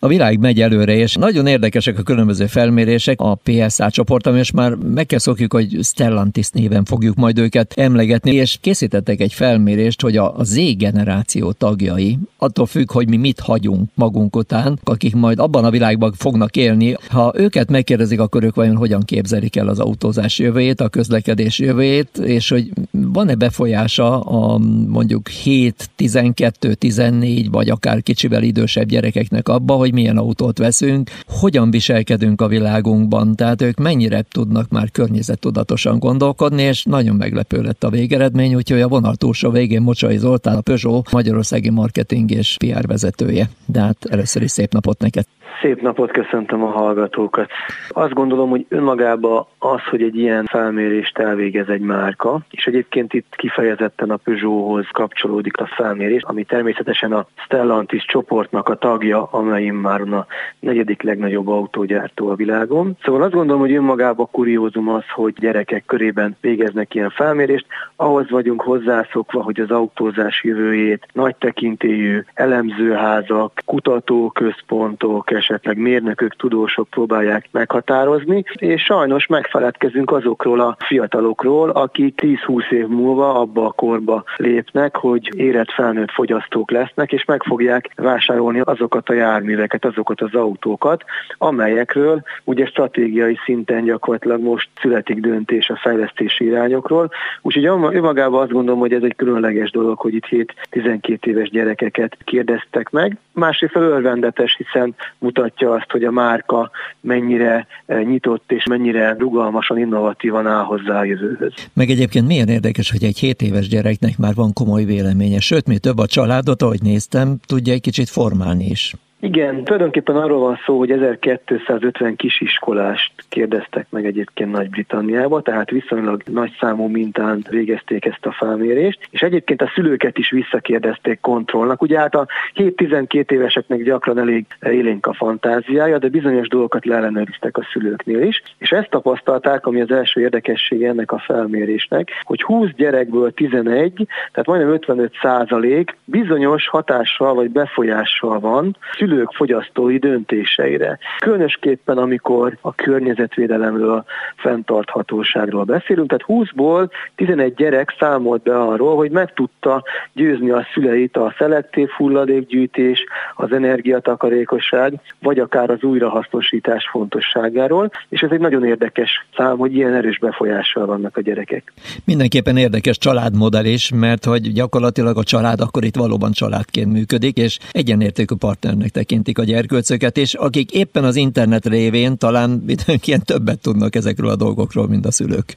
A világ megy előre, és nagyon érdekesek a különböző felmérések. A PSA csoportom, és már meg kell szokjuk, hogy Stellantis néven fogjuk majd őket emlegetni, és készítettek egy felmérést, hogy a Z-generáció tagjai, attól függ, hogy mi mit hagyunk magunk után, akik majd abban a világban fognak élni, ha őket megkérdezik, akkor ők vajon hogyan képzelik el az autózás jövőjét, a közlekedés jövőjét, és hogy van-e befolyása a mondjuk 7, 12, 14, vagy akár kicsivel idősebb gyerekeknek abba, hogy milyen autót veszünk, hogyan viselkedünk a világunkban, tehát ők mennyire tudnak már környezettudatosan gondolkodni, és nagyon meglepő lett a végeredmény, úgyhogy a vonal túlsó végén Mocsai Zoltán, a Peugeot magyarországi marketing és PR vezetője. De hát először is szép napot neked! Szép napot, köszöntöm a hallgatókat! Azt gondolom, hogy önmagában az, hogy egy ilyen felmérést elvégez egy márka, és egyébként itt kifejezetten a Peugeothoz kapcsolódik a felmérés, ami természetesen a Stellantis csoportnak a tagja, amely immáron a negyedik legnagyobb autógyártó a világon. Szóval azt gondolom, hogy önmagában kuriózum az, hogy gyerekek körében végeznek ilyen felmérést. Ahhoz vagyunk hozzászokva, hogy az autózás jövőjét nagy tekintélyű elemzőházak, kutatóközpontok, esetleg mérnökök, tudósok próbálják meghatározni, és sajnos megfeledkezünk azokról a fiatalokról, akik 10-20 év múlva abba a korba lépnek, hogy érett felnőtt fogyasztók lesznek, és meg fogják vásárolni azokat a járműveket, azokat az autókat, amelyekről ugye stratégiai szinten gyakorlatilag most születik döntés a fejlesztési irányokról. Úgyhogy önmagában azt gondolom, hogy ez egy különleges dolog, hogy itt 7-12 éves gyerekeket kérdeztek meg. Másrészt örvendetes, hiszen mutatja azt, hogy a márka mennyire nyitott és mennyire rugalmasan, innovatívan áll hozzá a jövőhöz. Meg egyébként milyen érdekes, hogy egy 7 éves gyereknek már van komoly véleménye, sőt, mi több, a családot, ahogy néztem, tudja egy kicsit formálni is. Igen, tulajdonképpen arról van szó, hogy 1250 kisiskolást kérdeztek meg egyébként Nagy-Britanniába, tehát viszonylag nagy számú mintán végezték ezt a felmérést, és egyébként a szülőket is visszakérdezték kontrollnak. Ugye hát a 7-12 éveseknek gyakran elég élénk a fantáziája, de bizonyos dolgokat leellenőriztek a szülőknél is, és ezt tapasztalták, ami az első érdekessége ennek a felmérésnek, hogy 20 gyerekből 11, tehát majdnem 55% bizonyos hatással vagy befolyással van szülők fogyasztói döntéseire. Különösképpen, amikor a környezetvédelemről, a fenntarthatóságról beszélünk, tehát 20-ból 11 gyerek számolt be arról, hogy meg tudta győzni a szüleit a szelektív hulladékgyűjtés, az energiatakarékosság, vagy akár az újrahasznosítás fontosságáról, és ez egy nagyon érdekes szám, hogy ilyen erős befolyással vannak a gyerekek. Mindenképpen érdekes családmodell is, mert hogy gyakorlatilag a család akkor itt valóban családként működik, és egyenértékű partnernek tekintik a gyerkőcöket, és akik éppen az internet révén talán mindenkinek többet tudnak ezekről a dolgokról, mint a szülők.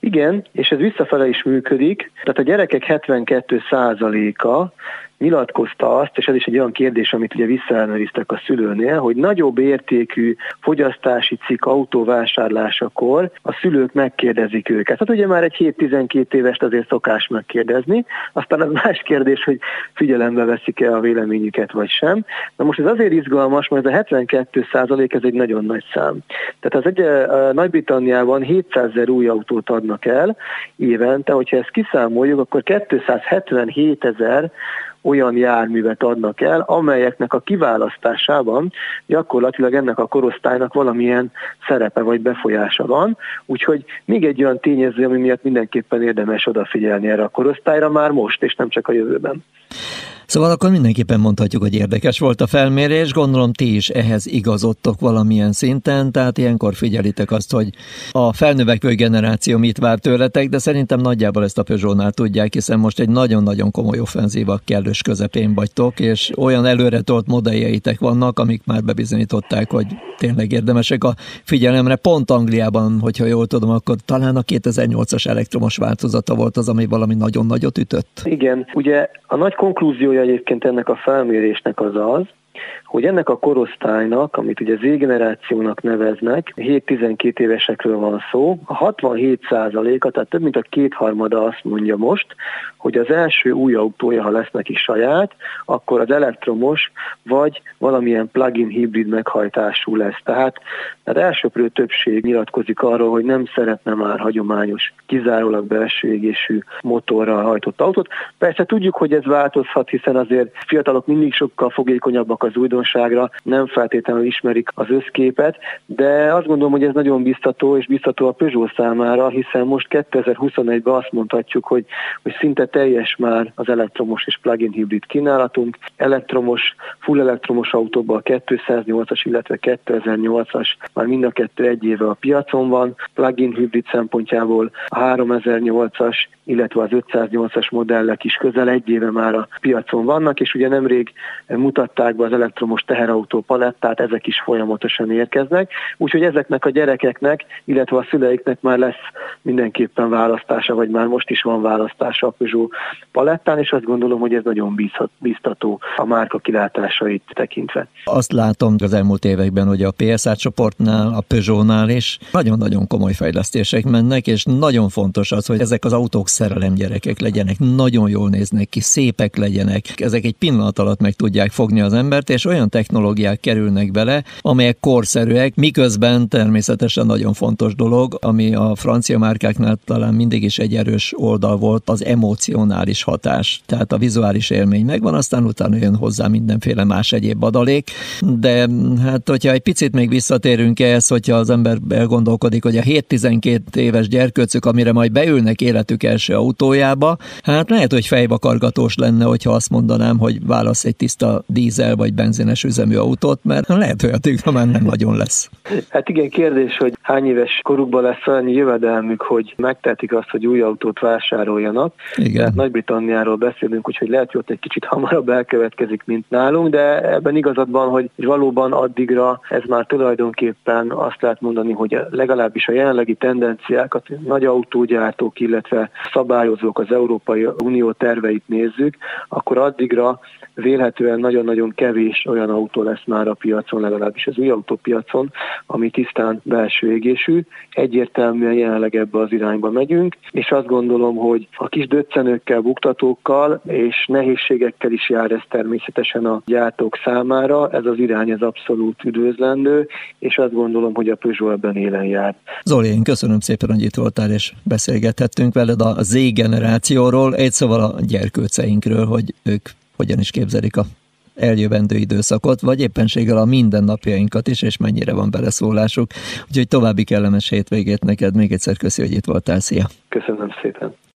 Igen, és ez visszafele is működik, tehát a gyerekek 72%-a nyilatkozta azt, és ez is egy olyan kérdés, amit ugye visszaellenőriztek a szülőnél, hogy nagyobb értékű fogyasztási cikk autóvásárlásakor a szülők megkérdezik őket. Hát ugye már egy 7-12 évest azért szokás megkérdezni, aztán az más kérdés, hogy figyelembe veszik-e a véleményüket vagy sem. Na most ez azért izgalmas, mert ez a 72% ez egy nagyon nagy szám. Tehát az Nagy-Britanniában 700 000 új autót adnak el évente, hogyha ezt kiszámoljuk, akkor 277 000 olyan járművet adnak el, amelyeknek a kiválasztásában gyakorlatilag ennek a korosztálynak valamilyen szerepe vagy befolyása van. Úgyhogy még egy olyan tényező, ami miatt mindenképpen érdemes odafigyelni erre a korosztályra már most, és nem csak a jövőben. Szóval akkor mindenképpen mondhatjuk, hogy érdekes volt a felmérés, gondolom ti is ehhez igazodtok valamilyen szinten, tehát ilyenkor figyelitek azt, hogy a felnövekvő generáció mit vár tőletek, de szerintem nagyjából ezt a Peugeotnál tudják, hiszen most egy nagyon-nagyon komoly offenzíva kellős közepén vagytok, és olyan előretolt modelljeitek vannak, amik már bebizonyították, hogy tényleg érdemesek a figyelemre. Pont Angliában, hogyha jól tudom, akkor talán a 2008-as elektromos változata volt az, ami valami nagyon nagyot ütött. Igen, ugye a nagy konklúziója egyébként ennek a felmérésnek az az, hogy ennek a korosztálynak, amit ugye Z-generációnak neveznek, 7-12 évesekről van szó, a 67%-a, tehát több mint a kétharmada azt mondja most, hogy az első új autója, ha lesz neki saját, akkor az elektromos, vagy valamilyen plug-in hibrid meghajtású lesz. Tehát az elsőprő többség nyilatkozik arról, hogy nem szeretne már hagyományos, kizárólag belső égésű motorral hajtott autót. Persze tudjuk, hogy ez változhat, hiszen hiszen azért fiatalok mindig sokkal fogékonyabbak az újdonságra, nem feltétlenül ismerik az összképet, de azt gondolom, hogy ez nagyon biztató, és biztató a Peugeot számára, hiszen most 2021-ben azt mondhatjuk, hogy szinte teljes már az elektromos és plug-in hibrid kínálatunk, elektromos, full elektromos autóban a 208-as, illetve 2008-as már mind a kettő egy éve a piacon van, plug-in hibrid szempontjából a 3008-as, illetve az 508-as modellek is közel egy éve már a piacon vannak, és ugye nemrég mutatták be az elektromos teherautó palettát, ezek is folyamatosan érkeznek, úgyhogy ezeknek a gyerekeknek, illetve a szüleiknek már lesz mindenképpen választása, vagy már most is van választása a Peugeot palettán, és azt gondolom, hogy ez nagyon biztató a márka kilátásait tekintve. Azt látom az elmúlt években, hogy a PSA csoportnál, a Peugeotnál is nagyon-nagyon komoly fejlesztések mennek, és nagyon fontos az, hogy ezek az autók szerelemgyerekek legyenek, nagyon jól néznek ki, szépek legyenek, ezek egy pillanat alatt meg tudják fogni az embert, és olyan technológiák kerülnek bele, amelyek korszerűek, miközben természetesen nagyon fontos dolog, ami a francia márkáknál talán mindig is egy erős oldal volt, az emocionális hatás. Tehát a vizuális élmény megvan, aztán utána jön hozzá mindenféle más egyéb adalék, de hát hogyha egy picit még visszatérünk ehhez, hogyha az ember elgondolkodik, hogy a 7-12 éves gyerkőcök, amire majd beülnek életük első autójába, hát lehet, hogy fejvakargatós lenne, hogyha azt mondanám, hogy válasz egy tiszta dízel vagy benzines üzemű autót, mert lehet, hogy a tükra nem nagyon lesz. Hát igen, kérdés, hogy hány éves korukban lesz annyi jövedelmük, hogy megtehetik azt, hogy új autót vásároljanak. Igen. Hát Nagy-Britanniáról beszélünk, úgyhogy lehet, hogy ott egy kicsit hamarabb elkövetkezik, mint nálunk, de ebben igazadban, hogy valóban addigra ez már tulajdonképpen azt lehet mondani, hogy legalábbis a jelenlegi tendenciákat nagy autógyártók, illetve szabályozók, az Európai Unió terveit nézzük, akkor addigra vélhetően nagyon-nagyon kevés olyan autó lesz már a piacon, legalábbis az új autópiacon, ami tisztán belső égésű. Egyértelműen jelenleg ebbe az irányba megyünk, és azt gondolom, hogy a kis döccenőkkel, buktatókkal és nehézségekkel is jár ez természetesen a gyártók számára. Ez az irány, ez abszolút üdvözlendő, és azt gondolom, hogy a Peugeot ebben élen jár. Zoli, én köszönöm szépen, hogy itt voltál, és beszélgethettünk veled a Z-generációról, egy szóval a gyerkőceinkről, hogy ők hogyan is képzelik a eljövendő időszakot, vagy éppenséggel a mindennapjainkat is, és mennyire van beleszólásuk. Úgyhogy további kellemes hétvégét neked, még egyszer köszi, hogy itt voltál, szia! Köszönöm szépen!